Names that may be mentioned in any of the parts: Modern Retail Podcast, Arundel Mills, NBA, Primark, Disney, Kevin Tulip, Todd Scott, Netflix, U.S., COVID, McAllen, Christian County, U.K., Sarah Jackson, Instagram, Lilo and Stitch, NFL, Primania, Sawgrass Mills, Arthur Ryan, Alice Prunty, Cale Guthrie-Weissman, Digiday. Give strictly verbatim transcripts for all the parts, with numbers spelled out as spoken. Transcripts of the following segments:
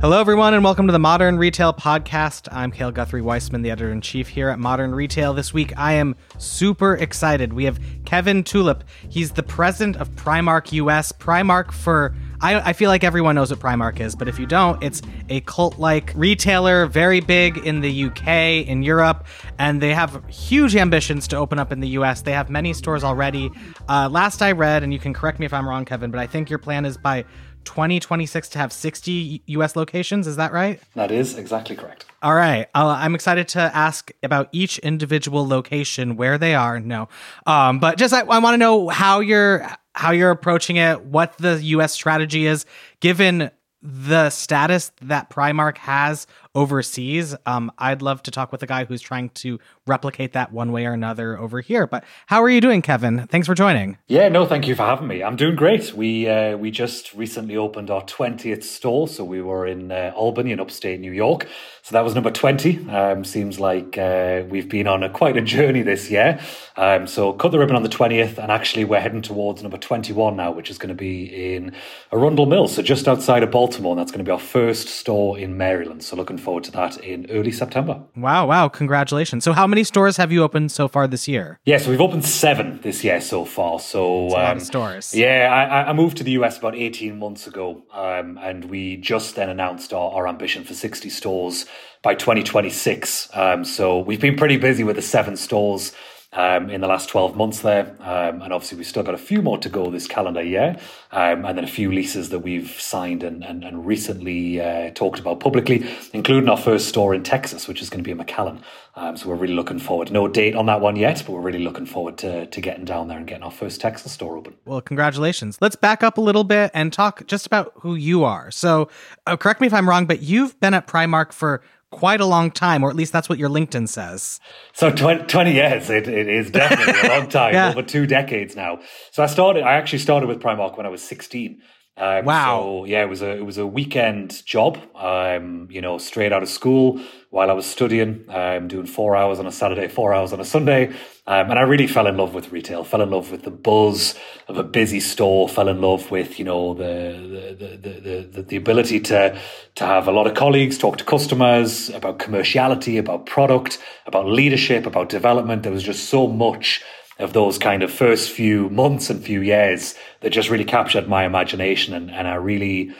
Hello, everyone, and welcome to the Modern Retail Podcast. I'm Cale Guthrie-Weissman, the editor-in-chief here at Modern Retail. This week, I am super excited. We have Kevin Tulip. He's the president of Primark U S. Primark for... I, I feel like everyone knows what Primark is, but if you don't, it's a cult-like retailer, very big in the U K, in Europe, and they have huge ambitions to open up in the U S. They have many stores already. Uh, last I read, and you can correct me if I'm wrong, Kevin, but I think your plan is by twenty twenty-six to have sixty U S locations. Is that right? That is exactly correct. All right. Uh, I'm excited to ask about each individual location, where they are. No. Um, but just I, I want to know how you're how you're approaching it, what the U S strategy is, given the status that Primark has overseas. Um, I'd love to talk with a guy who's trying to replicate that one way or another over here. But how are you doing, Kevin? Thanks for joining. Yeah, no, thank you for having me. I'm doing great. We uh, we just recently opened our twentieth store. So we were in uh, Albany in upstate New York. So that was number twenty. Um, seems like uh, we've been on a, quite a journey this year. Um, so cut the ribbon on the twentieth. And actually, we're heading towards number twenty-one now, which is going to be in Arundel Mills. So just outside of Baltimore. And that's going to be our first store in Maryland. So looking forward forward to that in early September. Wow, wow, congratulations. So how many stores have you opened so far this year? Yes, yeah, so we've opened seven this year so far. So, um, a lot of stores. Yeah, I, I moved to the U S about eighteen months ago, um, and we just then announced our, our ambition for sixty stores by twenty twenty-six. Um, so we've been pretty busy with the seven stores Um, in the last twelve months there. Um, and obviously, we've still got a few more to go this calendar year. Um, and then a few leases that we've signed and, and, and recently uh, talked about publicly, including our first store in Texas, which is going to be in McAllen. Um, so we're really looking forward. No date on that one yet, but we're really looking forward to, to getting down there and getting our first Texas store open. Well, congratulations. Let's back up a little bit and talk just about who you are. So uh, correct me if I'm wrong, but you've been at Primark for quite a long time, or at least that's what your LinkedIn says. So twenty years, it, it is definitely a long time, yeah. Over two decades now. So I started, I actually started with Primark when I was sixteen. Um, wow. So yeah, it was a, it was a weekend job, um, you know, straight out of school while I was studying, um, doing four hours on a Saturday, four hours on a Sunday. Um, and I really fell in love with retail, fell in love with the buzz of a busy store, fell in love with, you know, the the the the, the ability to, to have a lot of colleagues, talk to customers about commerciality, about product, about leadership, about development. There was just so much of those kind of first few months and few years that just really captured my imagination. And, and I really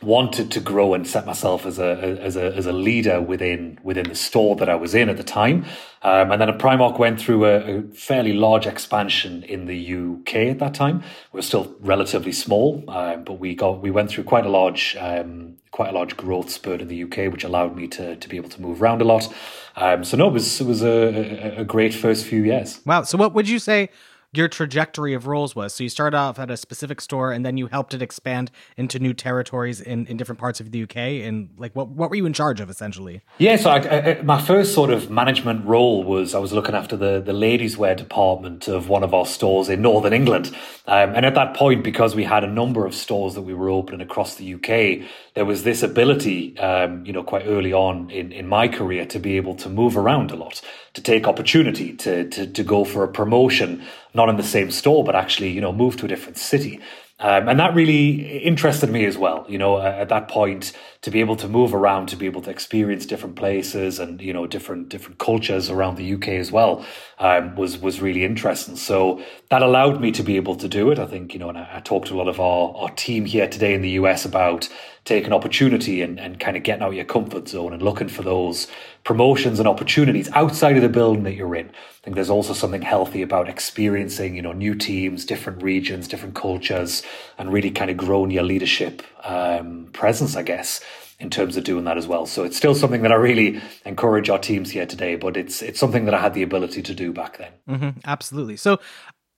wanted to grow and set myself as a as a as a leader within within the store that I was in at the time. Um, and then Primark went through a, a fairly large expansion in the U K at that time. We were still relatively small, uh, but we got we went through quite a large um, quite a large growth spurt in the U K, which allowed me to to be able to move around a lot. Um, so no, it was it was a, a, a great first few years. Wow. So what would you say your trajectory of roles was? So you started off at a specific store and then you helped it expand into new territories in, in different parts of the U K. And like, what, what were you in charge of essentially? Yeah, so I, I, my first sort of management role was I was looking after the, the ladies' wear department of one of our stores in Northern England. Um, and at that point, because we had a number of stores that we were opening across the U K, there was this ability, um, you know, quite early on in, in my career to be able to move around a lot, to take opportunity, to, to, to go for a promotion, not in the same store, but actually, you know, move to a different city. Um, and that really interested me as well, you know, at that point, to be able to move around, to be able to experience different places and, you know, different different cultures around the U K as well, um, was was really interesting. So that allowed me to be able to do it, I think, you know, and I, I talked to a lot of our, our team here today in the U S about taking opportunity and, and kind of getting out of your comfort zone and looking for those promotions and opportunities outside of the building that you're in. I think there's also something healthy about experiencing, you know, new teams, different regions, different cultures, and really kind of growing your leadership um, presence, I guess, in terms of doing that as well. So it's still something that I really encourage our teams here today, but it's it's something that I had the ability to do back then. Mm-hmm, absolutely. So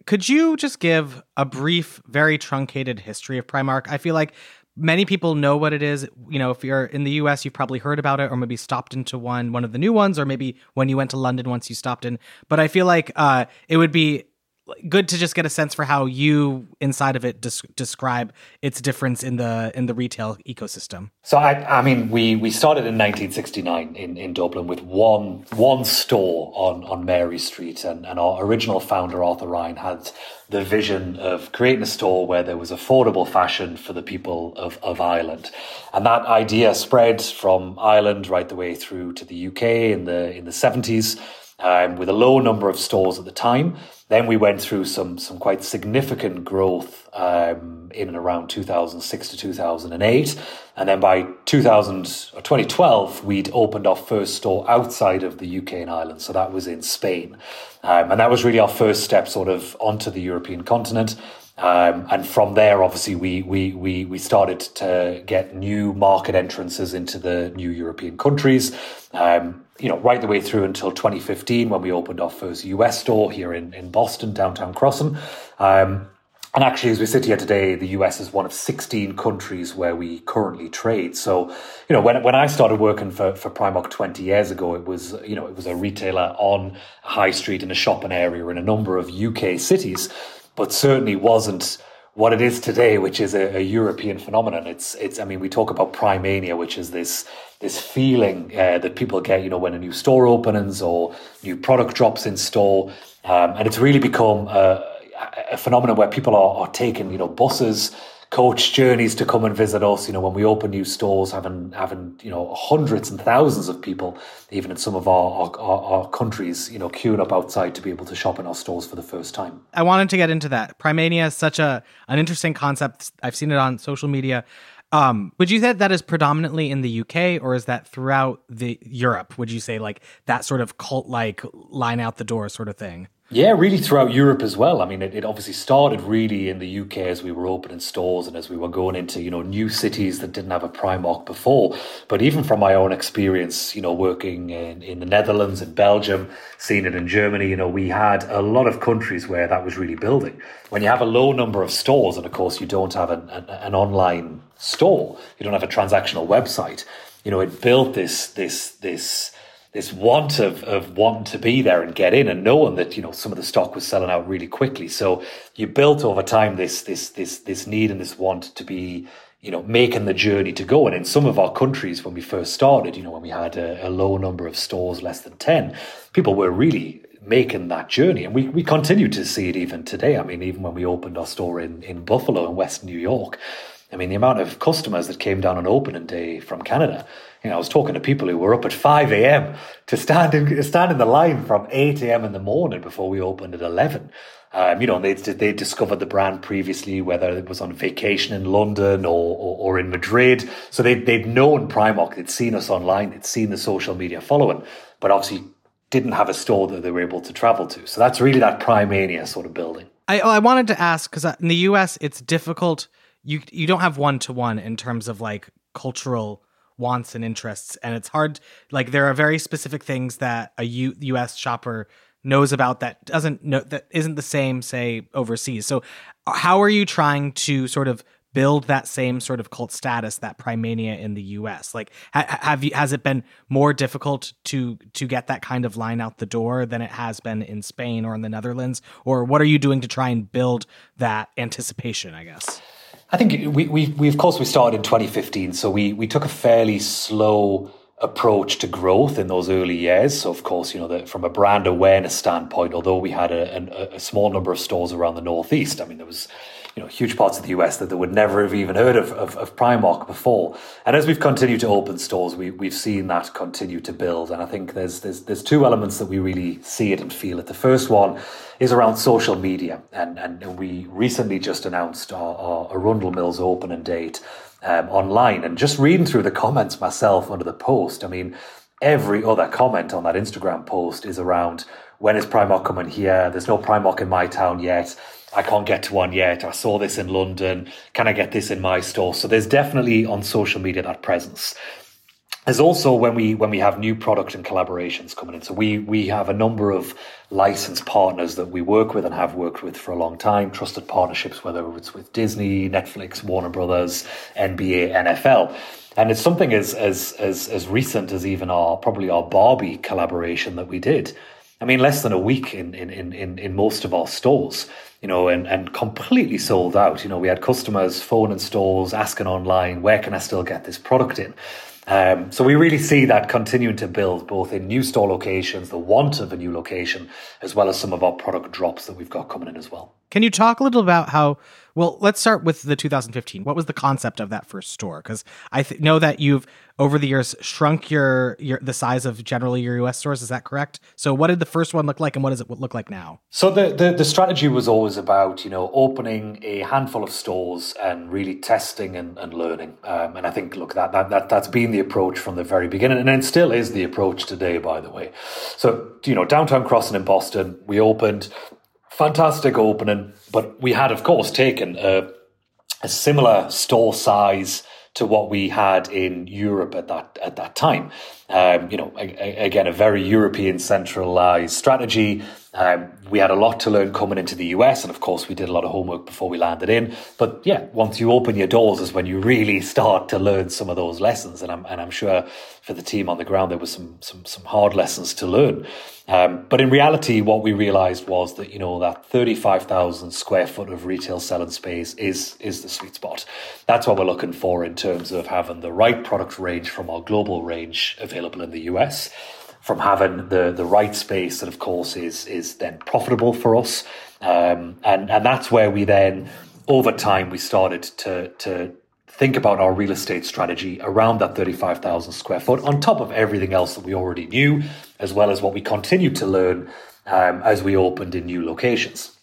could you just give a brief, very truncated history of Primark? I feel like many people know what it is. You know, if you're in the U S, you've probably heard about it or maybe stopped into one, one of the new ones, or maybe when you went to London once you stopped in. But I feel like uh, it would be good to just get a sense for how you inside of it des- describe its difference in the in the retail ecosystem. So I, I mean, we we started in nineteen sixty-nine in, in Dublin with one one store on, on Mary Street, and, and our original founder Arthur Ryan had the vision of creating a store where there was affordable fashion for the people of, of Ireland, and that idea spread from Ireland right the way through to the U K in the in the seventies. Um, with a low number of stores at the time. Then we went through some some quite significant growth um, in and around two thousand six to two thousand eight. And then by two thousand, or twenty twelve, we'd opened our first store outside of the U K and Ireland. So that was in Spain. Um, and that was really our first step sort of onto the European continent. Um, and from there, obviously, we, we we we started to get new market entrances into the new European countries, um, you know, right the way through until twenty fifteen, when we opened our first U S store here in, in Boston, downtown Crossan. Um, and actually, as we sit here today, the U S is one of sixteen countries where we currently trade. So, you know, when when I started working for, for Primark twenty years ago, it was, you know, it was a retailer on a high street in a shopping area in a number of U K cities, but certainly wasn't what it is today, which is a, a European phenomenon. It's, it's. I mean, we talk about Primania, which is this this feeling uh, that people get, you know, when a new store opens or new product drops in store, um, and it's really become a, a phenomenon where people are, are taking, you know, buses, coach journeys to come and visit us. You know, when we open new stores, having having you know hundreds and thousands of people, even in some of our, our our countries, you know, queuing up outside to be able to shop in our stores for the first time. I wanted to get into that. Primania is such a an interesting concept. I've seen it on social media. Um, would you say that is predominantly in the U K, or is that throughout the Europe? Would you say like that sort of cult-like line out the door sort of thing? Yeah, really throughout Europe as well. I mean, it, it obviously started really in the U K as we were opening stores and as we were going into, you know, new cities that didn't have a Primark before. But even from my own experience, you know, working in, in the Netherlands and Belgium, seeing it in Germany, you know, we had a lot of countries where that was really building. When you have a low number of stores, and of course you don't have an, an, an online store, you don't have a transactional website, you know, it built this, this, this, this want of, of wanting to be there and get in, and knowing that, you know, some of the stock was selling out really quickly. So you built over time this, this, this, this need and this want to be, you know, making the journey to go. And in some of our countries, when we first started, you know, when we had a, a low number of stores, less than ten, people were really making that journey. And we, we continue to see it even today. I mean, even when we opened our store in, in Buffalo in West New York, I mean, the amount of customers that came down on opening day from Canada. You know, I was talking to people who were up at five a.m. to stand in, stand in the line from eight a.m. in the morning before we opened at eleven. Um, you know, they they discovered the brand previously, whether it was on vacation in London or or, or in Madrid. So they they'd known Primark, they'd seen us online, they'd seen the social media following, but obviously didn't have a store that they were able to travel to. So that's really that Primania sort of building. I I wanted to ask, because in the U S it's difficult. You you don't have one-to-one in terms of like cultural wants and interests. And it's hard, like there are very specific things that a U, U S shopper knows about that doesn't know, that isn't the same, say, overseas. So how are you trying to sort of build that same sort of cult status, that Primania in the U S? Like, ha- have you, has it been more difficult to to get that kind of line out the door than it has been in Spain or in the Netherlands? Or what are you doing to try and build that anticipation, I guess? I think we, we, we, of course, we started in twenty fifteen, so we, we took a fairly slow approach to growth in those early years. So, of course, you know, the, from a brand awareness standpoint, although we had a, a, a small number of stores around the Northeast, I mean, there was, you know, huge parts of the U S that they would never have even heard of, of, of Primark before. And as we've continued to open stores, we, we've seen that continue to build. And I think there's, there's there's two elements that we really see it and feel it. The first one is around social media. And, and we recently just announced our, our Arundel Mills opening date um, online. And just reading through the comments myself under the post, I mean, every other comment on that Instagram post is around, when is Primark coming here? There's no Primark in my town yet. I can't get to one yet. I saw this in London. Can I get this in my store? So there's definitely on social media that presence. There's also when we when we have new product and collaborations coming in. So we we have a number of licensed partners that we work with and have worked with for a long time, trusted partnerships, whether it's with Disney, Netflix, Warner Brothers, N B A, N F L. And it's something as as as as recent as even our probably our Barbie collaboration that we did. I mean, less than a week in in in in most of our stores, you know, and and completely sold out. You know, we had customers phoning stores, asking online, where can I still get this product in? Um, so we really see that continuing to build, both in new store locations, the want of a new location, as well as some of our product drops that we've got coming in as well. Can you talk a little about how, well, let's start with the two thousand fifteen. What was the concept of that first store? Because I th- know that you've, over the years, shrunk your, your the size of generally your U S stores. Is that correct? So what did the first one look like, and what does it look like now? So the, the, the strategy was always about, you know, opening a handful of stores and really testing and, and learning. Um, and I think, look, that, that, that, that's been the approach from the very beginning, and it still is the approach today, by the way. So, you know, Downtown Crossing in Boston, we opened... Fantastic opening, but we had, of course, taken a, a similar store size to what we had in Europe at that at that time. Um, you know, a, a, again, a very European centralized strategy. Um, we had a lot to learn coming into the U S, and of course, we did a lot of homework before we landed in. But yeah, once you open your doors is when you really start to learn some of those lessons. And I'm and I'm sure for the team on the ground, there was some some some hard lessons to learn. Um, but in reality, what we realized was that, you know, that thirty-five thousand square foot of retail selling space is is the sweet spot. That's what we're looking for in terms of having the right product range from our global range available in the U S, from having the the right space that, of course, is is then profitable for us. Um, and, and that's where we then, over time, we started to to think about our real estate strategy around that thirty-five thousand square foot, on top of everything else that we already knew, as well as what we continued to learn um, as we opened in new locations.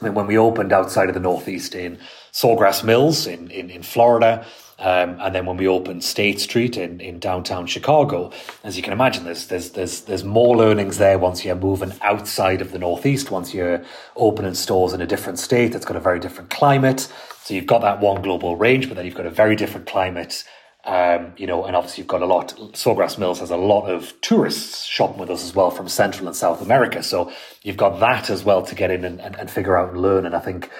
I mean, when we opened outside of the Northeast in Sawgrass Mills in, in, in Florida, um, and then when we opened State Street in, in downtown Chicago, as you can imagine, there's, there's there's there's more learnings there once you're moving outside of the Northeast, once you're opening stores in a different state that's got a very different climate. So you've got that one global range, but then you've got a very different climate. Um, you know, and obviously you've got a lot, Sawgrass Mills has a lot of tourists shopping with us as well from Central and South America. So you've got that as well to get in and, and, and figure out and learn. And I think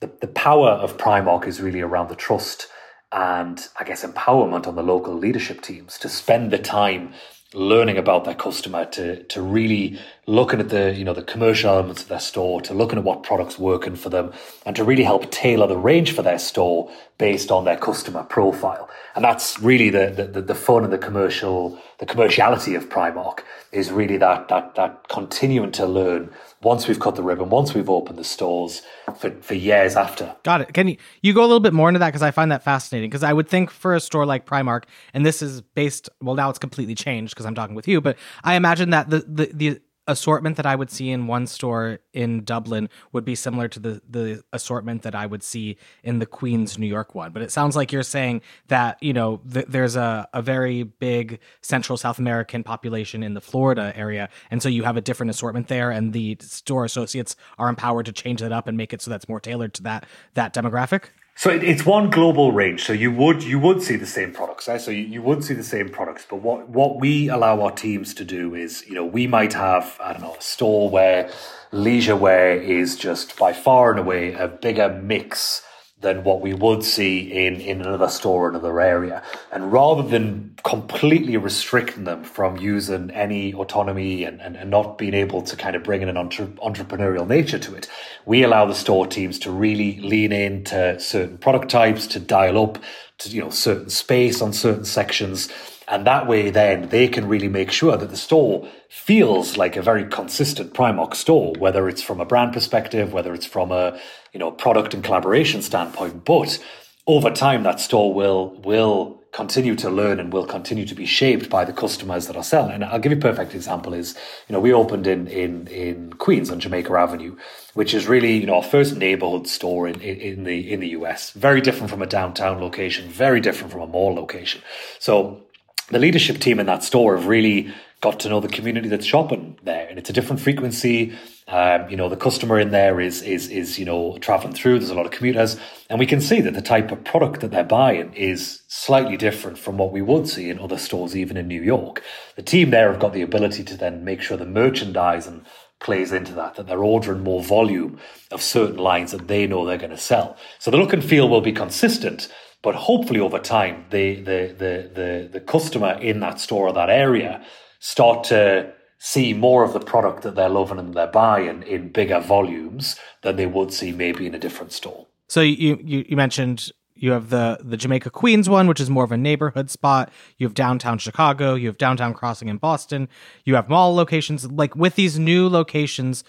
the, the power of Primark is really around the trust and, I guess, empowerment on the local leadership teams to spend the time learning about their customer, to to really looking at the, you know, the commercial elements of their store, to looking at what products working for them, and to really help tailor the range for their store based on their customer profile. And that's really the the, the fun and the commercial the commerciality of Primark, is really that that that continuing to learn once we've cut the ribbon, once we've opened the stores for, for years after. Got it. Can you, you go a little bit more into that? Because I find that fascinating, because I would think for a store like Primark, and this is based, well, now it's completely changed because I'm talking with you, but I imagine that the, the, the assortment that I would see in one store in Dublin would be similar to the, the assortment that I would see in the Queens, New York one. But it sounds like you're saying that, you know, th- there's a, a very big Central South American population in the Florida area. And so you have a different assortment there, and the store associates are empowered to change that up and make it so that's more tailored to that, that demographic. So it's one global range. So you would you would see the same products. Eh? So you, you would see the same products. But what, what we allow our teams to do is, you know, we might have, I don't know, a store where leisure wear is just by far and away a bigger mix than what we would see in, in another store or another area. And rather than completely restricting them from using any autonomy and, and, and not being able to kind of bring in an entre- entrepreneurial nature to it, we allow the store teams to really lean into certain product types, to dial up to, you know, certain space on certain sections. And that way, then, they can really make sure that the store feels like a very consistent Primark store, whether it's from a brand perspective, whether it's from a, you know, product and collaboration standpoint. But over time, that store will will continue to learn and will continue to be shaped by the customers that are selling. And I'll give you a perfect example is, you know, we opened in in in Queens on Jamaica Avenue, which is really, you know, our first neighborhood store in, in, in the in the U S. Very different from a downtown location, very different from a mall location. So the leadership team in that store have really got to know the community that's shopping there, and it's a different frequency. Um, you know, the customer in there is is is you know traveling through. There's a lot of commuters, and we can see that the type of product that they're buying is slightly different from what we would see in other stores, even in New York. The team there have got the ability to then make sure the merchandising plays into that, that they're ordering more volume of certain lines that they know they're going to sell. So the look and feel will be consistent. But hopefully over time, the the the the the customer in that store or that area start to see more of the product that they're loving and they're buying in bigger volumes than they would see maybe in a different store. So you you, you mentioned you have the, the Jamaica Queens one, which is more of a neighborhood spot. You have downtown Chicago. You have downtown Crossing in Boston. You have mall locations. Like with these new locations,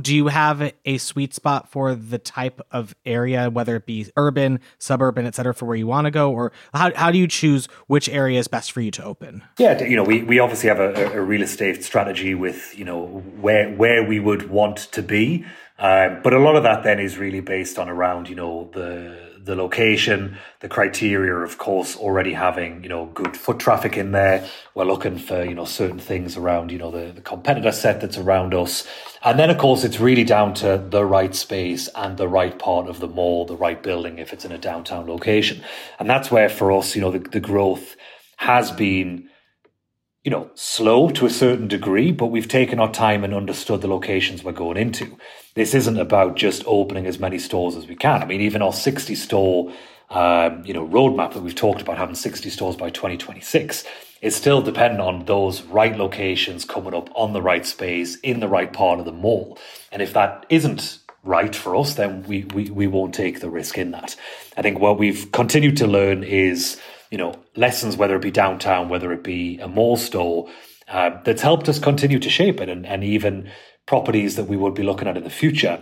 do you have a sweet spot for the type of area, whether it be urban, suburban, et cetera, for where you want to go? Or how how do you choose which area is best for you to open? Yeah, you know, we, we obviously have a, a real estate strategy with, you know, where where we would want to be. Um, but a lot of that then is really based on around, you know, the the location, the criteria, of course, already having, you know, good foot traffic in there. We're looking for, you know, certain things around, you know, the, the competitor set that's around us. And then, of course, it's really down to the right space and the right part of the mall, the right building, if it's in a downtown location. And that's where for us, you know, the, the growth has been, you know, slow to a certain degree, but we've taken our time and understood the locations we're going into. This isn't about just opening as many stores as we can. I mean, even our sixty store, um, you know, roadmap that we've talked about, having sixty stores by twenty twenty-six, is still dependent on those right locations coming up on the right space in the right part of the mall. And if that isn't right for us, then we we we won't take the risk in that. I think what we've continued to learn is, you know, lessons, whether it be downtown, whether it be a mall store, uh, that's helped us continue to shape it, and, and even properties that we would be looking at in the future,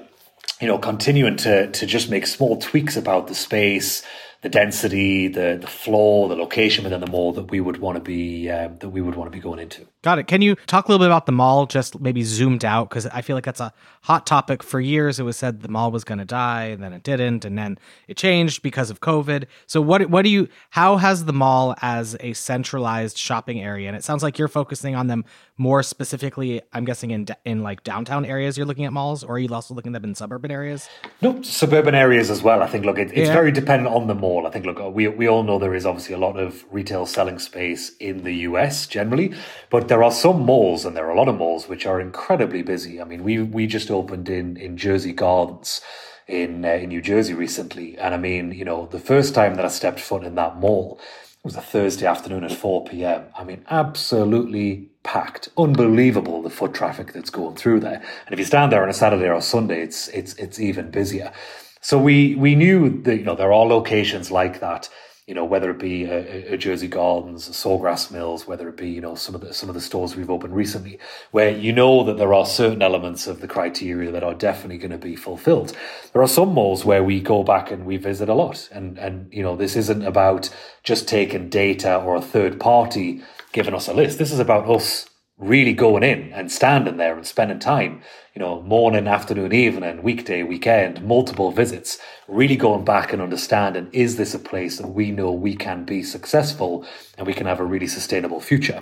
you know, continuing to to just make small tweaks about the space, the density, the the floor, the location within the mall that we would want to be uh, that we would want to be going into. Got it. Can you talk a little bit about the mall, just maybe zoomed out? Because I feel like that's a hot topic. For years, it was said the mall was going to die, and then it didn't, and then it changed because of COVID. So what what do you? How has the mall as a centralized shopping area? And it sounds like you're focusing on them more specifically. I'm guessing in in like downtown areas, you're looking at malls, or are you also looking at them in suburban areas? Nope, suburban areas as well. I think look, it, it's yeah. very dependent on the mall. I think, look, we we all know there is obviously a lot of retail selling space in the U S generally, but there are some malls, and there are a lot of malls, which are incredibly busy. I mean, we we just opened in, in Jersey Gardens in uh, in New Jersey recently. And I mean, you know, the first time that I stepped foot in that mall, it was a Thursday afternoon at four p.m. I mean, absolutely packed. Unbelievable, the foot traffic that's going through there. And if you stand there on a Saturday or Sunday, it's it's it's even busier. So we we knew that, you know, there are locations like that, you know, whether it be a, a Jersey Gardens, a Sawgrass Mills, whether it be, you know, some of the some of the stores we've opened recently, where you know that there are certain elements of the criteria that are definitely going to be fulfilled. There are some malls where we go back and we visit a lot, and and you know, this isn't about just taking data or a third party giving us a list. This is about us really going in and standing there and spending time, you know, morning, afternoon, evening, weekday, weekend, multiple visits, really going back and understanding, is this a place that we know we can be successful and we can have a really sustainable future?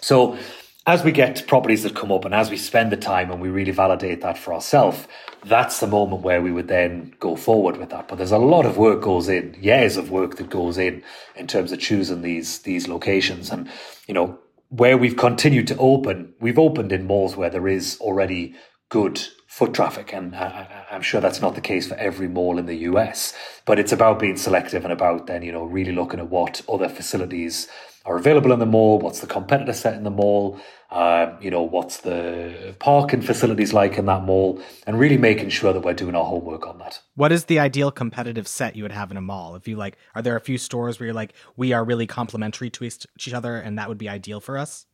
So as we get properties that come up and as we spend the time and we really validate that for ourselves, that's the moment where we would then go forward with that. But there's a lot of work goes in, years of work that goes in, in terms of choosing these, these locations. And, you know, where we've continued to open, we've opened in malls where there is already good foot traffic. And I, I'm sure that's not the case for every mall in the U S, but it's about being selective and about then, you know, really looking at what other facilities are available in the mall, what's the competitor set in the mall, uh, you know, what's the parking facilities like in that mall, and really making sure that we're doing our homework on that. What is the ideal competitive set you would have in a mall? If you like, are there a few stores where you're like, we are really complementary to each other and that would be ideal for us?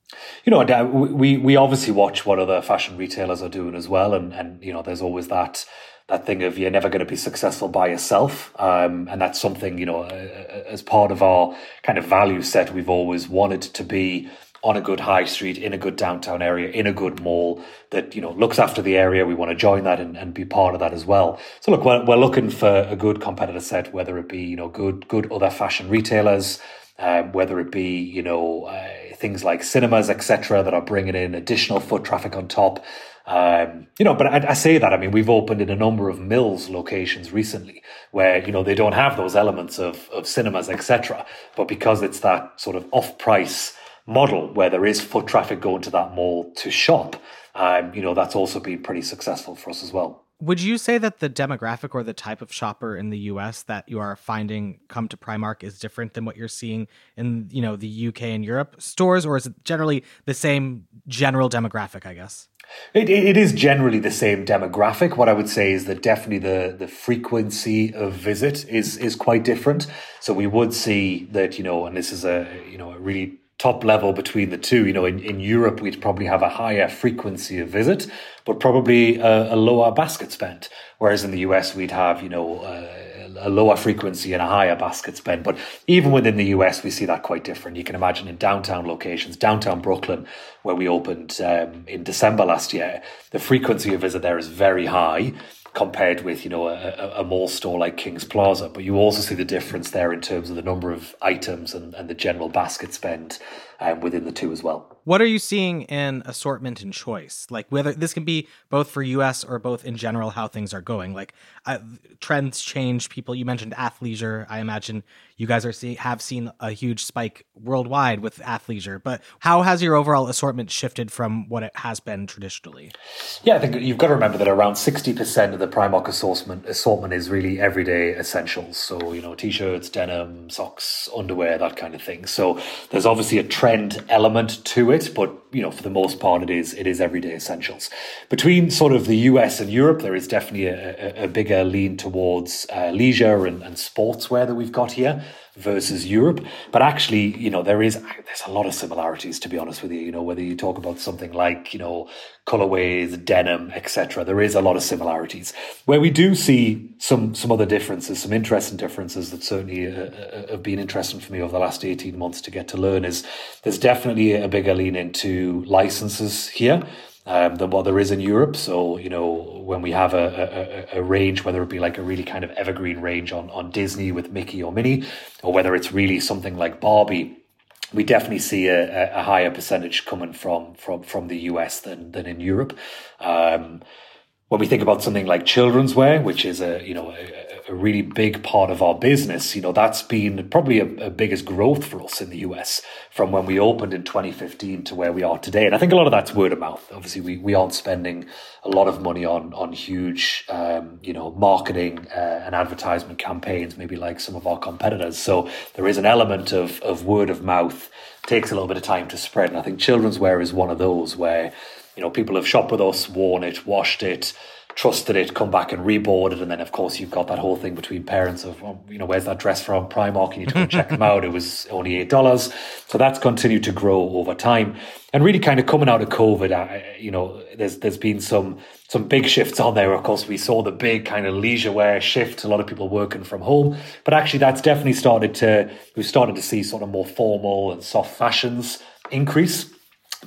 You know, we we obviously watch what other fashion retailers are doing as well. And, and you know, there's always that that thing of you're never going to be successful by yourself. Um, and that's something, you know, as part of our kind of value set, we've always wanted to be on a good high street, in a good downtown area, in a good mall that, you know, looks after the area. We want to join that and, and be part of that as well. So look, we're, we're looking for a good competitor set, whether it be, you know, good, good other fashion retailers, Um, whether it be, you know, uh, things like cinemas, et cetera, that are bringing in additional foot traffic on top. Um, you know, but I, I say that, I mean, we've opened in a number of Mills locations recently where, you know, they don't have those elements of, of cinemas, et cetera. But because it's that sort of off-price model where there is foot traffic going to that mall to shop, um, you know, that's also been pretty successful for us as well. Would you say that the demographic or the type of shopper in the U S that you are finding come to Primark is different than what you're seeing in, you know, the U K and Europe stores, or is it generally the same general demographic, I guess? It, it is generally the same demographic. What I would say is that definitely the, the frequency of visit is is quite different. So we would see that, you know, and this is a, you know, a really top level between the two. You know, in, in Europe, we'd probably have a higher frequency of visit, but probably a, a lower basket spend. Whereas in the U S, we'd have, you know, a, a lower frequency and a higher basket spend. But even within the U S, we see that quite different. You can imagine in downtown locations, downtown Brooklyn, where we opened um, in December last year, the frequency of visit there is very high compared with, you know, a, a mall store like King's Plaza. But you also see the difference there in terms of the number of items and, and the general basket spend um, within the two as well. What are you seeing in assortment and choice? Like, whether this can be both for U S or both in general, how things are going. Like uh, trends change. People, you mentioned athleisure. I imagine you guys are see, have seen a huge spike worldwide with athleisure. But how has your overall assortment shifted from what it has been traditionally? Yeah, I think you've got to remember that around sixty percent of the Primark assortment assortment is really everyday essentials. So, you know, T-shirts, denim, socks, underwear, that kind of thing. So there's obviously a trend element to it, but, you know, for the most part, it is it is everyday essentials. Between sort of the U S and Europe, there is definitely a, a, a bigger lean towards uh, leisure and, and sportswear that we've got here versus Europe. But actually, you know, there is there's a lot of similarities, to be honest with you. You know, whether you talk about something like, you know, colorways, denim, et cetera, there is a lot of similarities. Where we do see some some other differences, some interesting differences that certainly uh, have been interesting for me over the last eighteen months to get to learn, is there's definitely a bigger lean into licenses here Um, than what there is in Europe. So, you know, when we have a, a, a range, whether it be like a really kind of evergreen range on, on Disney with Mickey or Minnie, or whether it's really something like Barbie, we definitely see a, a higher percentage coming from from from the U S than than in Europe. Um, when we think about something like children's wear, which is a, you know, a, a really big part of our business, you know, that's been probably a, a biggest growth for us in the U S from when we opened in twenty fifteen to where we are today. And I think a lot of that's word of mouth. Obviously, we, we aren't spending a lot of money on on huge, um, you know, marketing uh, and advertisement campaigns, maybe like some of our competitors. So there is an element of of word of mouth. It takes a little bit of time to spread. And I think children's wear is one of those where, you know, people have shopped with us, worn it, washed it, trusted it, come back and reboard it. And then, of course, you've got that whole thing between parents of, well, you know, where's that dress from Primark? And you go and check them out. It was only eight dollars. So that's continued to grow over time. And really kind of coming out of COVID, you know, there's there's been some some big shifts on there. Of course, we saw the big kind of leisure wear shift, a lot of people working from home. But actually, that's definitely started to, we've started to see sort of more formal and soft fashions increase.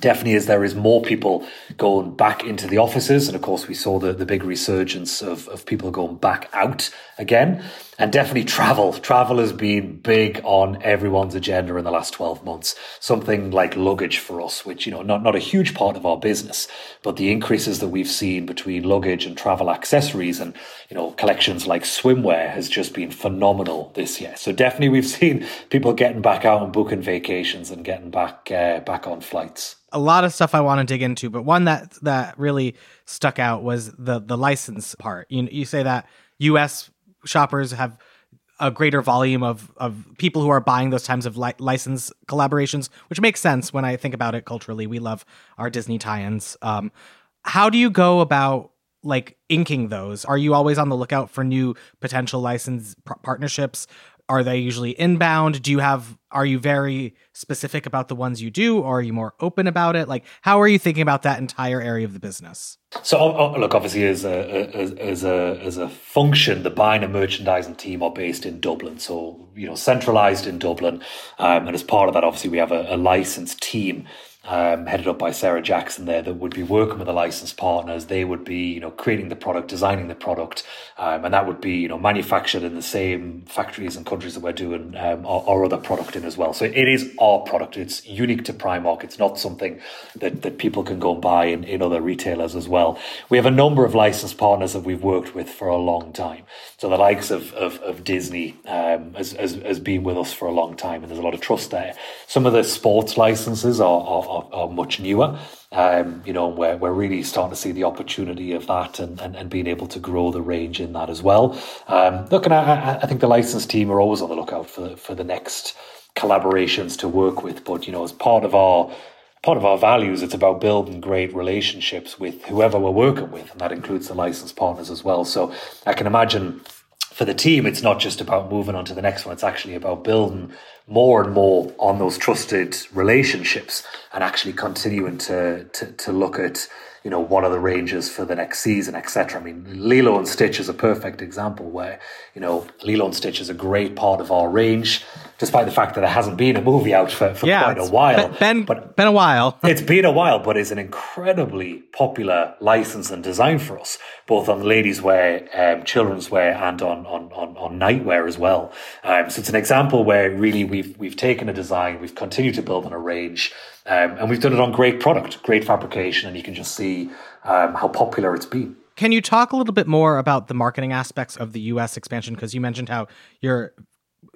Definitely as there is more people going back into the offices. And of course, we saw the, the big resurgence of, of people going back out again. And definitely travel. Travel has been big on everyone's agenda in the last twelve months. Something like luggage for us, which, you know, not, not a huge part of our business, but the increases that we've seen between luggage and travel accessories and, you know, collections like swimwear has just been phenomenal this year. So definitely we've seen people getting back out and booking vacations and getting back uh, back on flights. A lot of stuff I want to dig into, but one that that really stuck out was the the license part. You, you say that U S shoppers have a greater volume of, of people who are buying those types of li- license collaborations, which makes sense when I think about it culturally. We love our Disney tie-ins. Um, how do you go about like inking those? Are you always on the lookout for new potential license pr- partnerships? Are they usually inbound? Do you have, are you very specific about the ones you do, or are you more open about it? Like, how are you thinking about that entire area of the business? So, oh, oh, look, obviously, as a as, as a as a function, the buying and merchandising team are based in Dublin, so, you know, centralized in Dublin, um, and as part of that, obviously, we have a, a licensed team Um, headed up by Sarah Jackson there that would be working with the licensed partners. They would be, you know, creating the product, designing the product, um, and that would be, you know, manufactured in the same factories and countries that we're doing um, our, our other product in as well. So it is our product. It's unique to Primark. It's not something that, that people can go and buy in, in other retailers as well. We have a number of licensed partners that we've worked with for a long time. So the likes of of, of Disney um, has, has, has been with us for a long time, and there's a lot of trust there. Some of the sports licenses are, are are, are much newer. Um, you know, we're, we're really starting to see the opportunity of that and, and, and being able to grow the range in that as well. Um, look, and I, I think the license team are always on the lookout for, for the next collaborations to work with. But, you know, as part of our Part of our values, it's about building great relationships with whoever we're working with, and that includes the licensed partners as well. So I can imagine for the team, it's not just about moving on to the next one. It's actually about building more and more on those trusted relationships and actually continuing to to, to look at, you know, what are the ranges for the next season, et cetera. I mean, Lilo and Stitch is a perfect example where, you know, Lilo and Stitch is a great part of our range, despite the fact that there hasn't been a movie out for, for yeah, quite a while. Been, but been a while. It's been a while, but it's an incredibly popular license and design for us, both on ladies' wear, um, children's wear, and on on on, on nightwear as well. Um, so it's an example where really we've we've taken a design, we've continued to build on a range. Um, and we've done it on great product, great fabrication, and you can just see um, how popular it's been. Can you talk a little bit more about the marketing aspects of the U S expansion? Because you mentioned how you're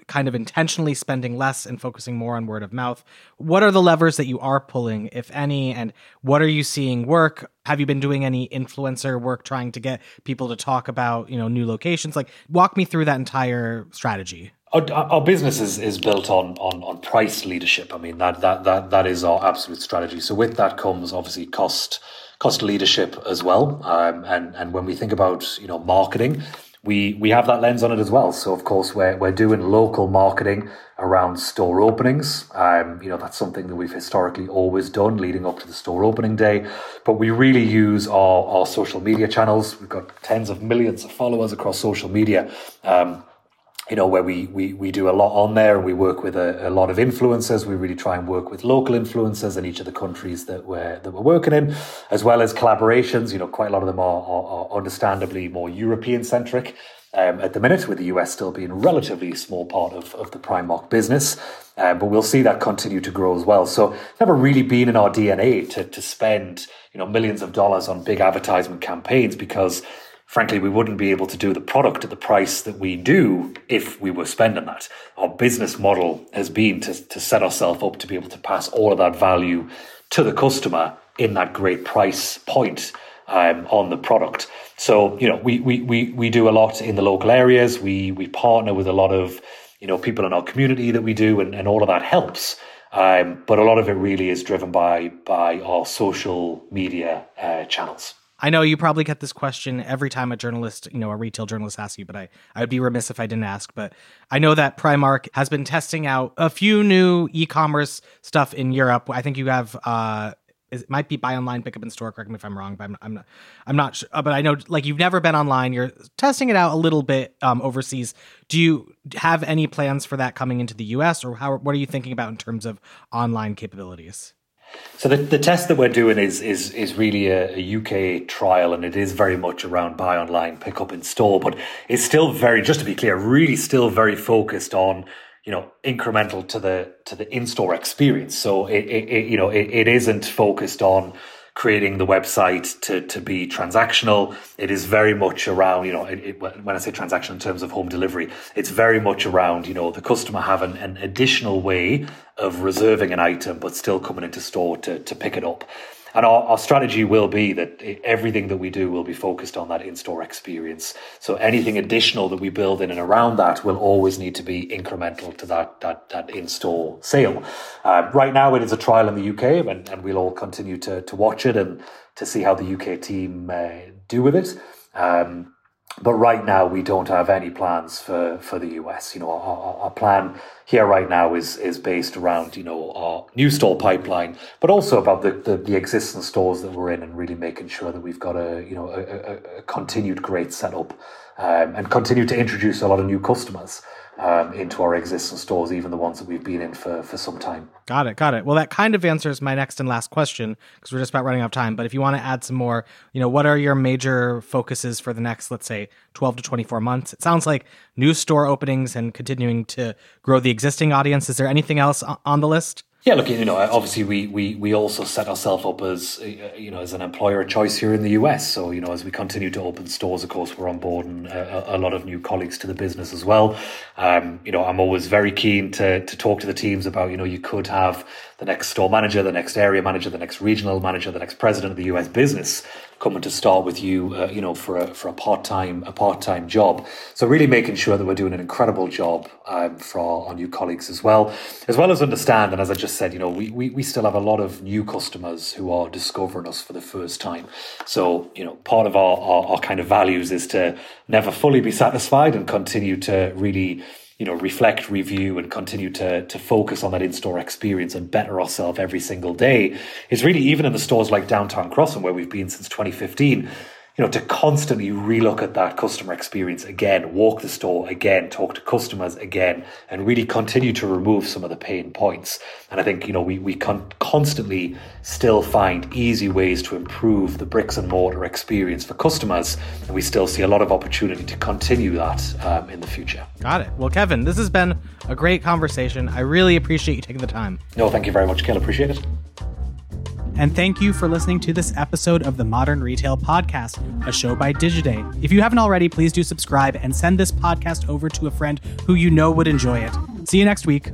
kind of intentionally spending less and focusing more on word of mouth. What are the levers that you are pulling, if any, and what are you seeing work? Have you been doing any influencer work trying to get people to talk about, you know, new locations? Like, walk me through that entire strategy. Our, our business is, is built on, on on price leadership. I mean, that that that that is our absolute strategy. So with that comes obviously cost cost leadership as well. Um, and and when we think about, you know, marketing, we we have that lens on it as well. So of course we're we're doing local marketing around store openings. Um, you know, that's something that we've historically always done leading up to the store opening day. But we really use our our social media channels. We've got tens of millions of followers across social media. Um, You know, where we, we, we do a lot on there, and we work with a, a lot of influencers. We really try and work with local influencers in each of the countries that we're, that we're working in, as well as collaborations. You know, quite a lot of them are, are, are understandably more European centric. Um, at the minute, with the U S still being a relatively small part of, of the Primark business. Uh, but we'll see that continue to grow as well. So it's never really been in our D N A to, to spend, you know, millions of dollars on big advertisement campaigns, because frankly, we wouldn't be able to do the product at the price that we do if we were spending that. Our business model has been to, to set ourselves up to be able to pass all of that value to the customer in that great price point um, on the product. So, you know, we, we we we do a lot in the local areas. We we partner with a lot of, you know, people in our community that we do, and, and all of that helps. Um, but a lot of it really is driven by by our social media uh, channels. I know you probably get this question every time a journalist, you know, a retail journalist asks you, but I, I would be remiss if I didn't ask. But I know that Primark has been testing out a few new e-commerce stuff in Europe. I think you have, uh, it might be buy online, pick up in store. Correct me if I'm wrong, but I'm, I'm not, I'm not sure. But I know, like, you've never been online. You're testing it out a little bit um, overseas. Do you have any plans for that coming into the U S, or how? What are you thinking about in terms of online capabilities? So the, the test that we're doing is is is really a, a U K trial, and it is very much around buy online, pick up in store, but it's still very, just to be clear, really still very focused on, you know, incremental to the to the in-store experience. So it, it, it you know it, it isn't focused on creating the website to, to be transactional. It is very much around, you know, it, it, when I say transactional in terms of home delivery, it's very much around, you know, the customer having an additional way of reserving an item, but still coming into store to, to pick it up. And our, our strategy will be that everything that we do will be focused on that in-store experience. So anything additional that we build in and around that will always need to be incremental to that that, that in-store sale. Um, right now, it is a trial in the U K, and, and we'll all continue to, to watch it and to see how the U K team uh, do with it. Um, but right now, we don't have any plans for, for the U S. You know, our, our plan here right now is is based around, you know, our new store pipeline, but also about the, the, the existing stores that we're in, and really making sure that we've got a, you know, a, a continued great setup, um, and continue to introduce a lot of new customers um, into our existing stores, even the ones that we've been in for, for some time. Got it. Got it. Well, that kind of answers my next and last question, because we're just about running out of time. But if you want to add some more, you know, what are your major focuses for the next, let's say, twelve to twenty-four months? It sounds like new store openings and continuing to grow the existing audience. Is there anything else on the list? Yeah, look, you know, obviously we we we also set ourselves up as, you know, as an employer of choice here in the U S. So, you know, as we continue to open stores, of course, we're onboarding a, a lot of new colleagues to the business as well. Um, you know, I'm always very keen to to talk to the teams about, you know, you could have the next store manager, the next area manager, the next regional manager, the next president of the U S business coming to start with you, uh, you know, for a for a part time a part time job. So really making sure that we're doing an incredible job um, for our, our new colleagues as well, as well as understand. And as I just said, you know, we, we we still have a lot of new customers who are discovering us for the first time. So, you know, part of our our, our kind of values is to never fully be satisfied and continue to really, you know, reflect, review, and continue to to focus on that in-store experience and better ourselves every single day. It's really, even in the stores like Downtown Crossing, where we've been since twenty fifteen, you know, to constantly relook at that customer experience again, walk the store again, talk to customers again, and really continue to remove some of the pain points. And I think, you know, we we can constantly still find easy ways to improve the bricks and mortar experience for customers. And we still see a lot of opportunity to continue that um, in the future. Got it. Well, Kevin, this has been a great conversation. I really appreciate you taking the time. No, thank you very much, Cale. Appreciate it. And thank you for listening to this episode of the Modern Retail Podcast, a show by Digiday. If you haven't already, please do subscribe and send this podcast over to a friend who you know would enjoy it. See you next week.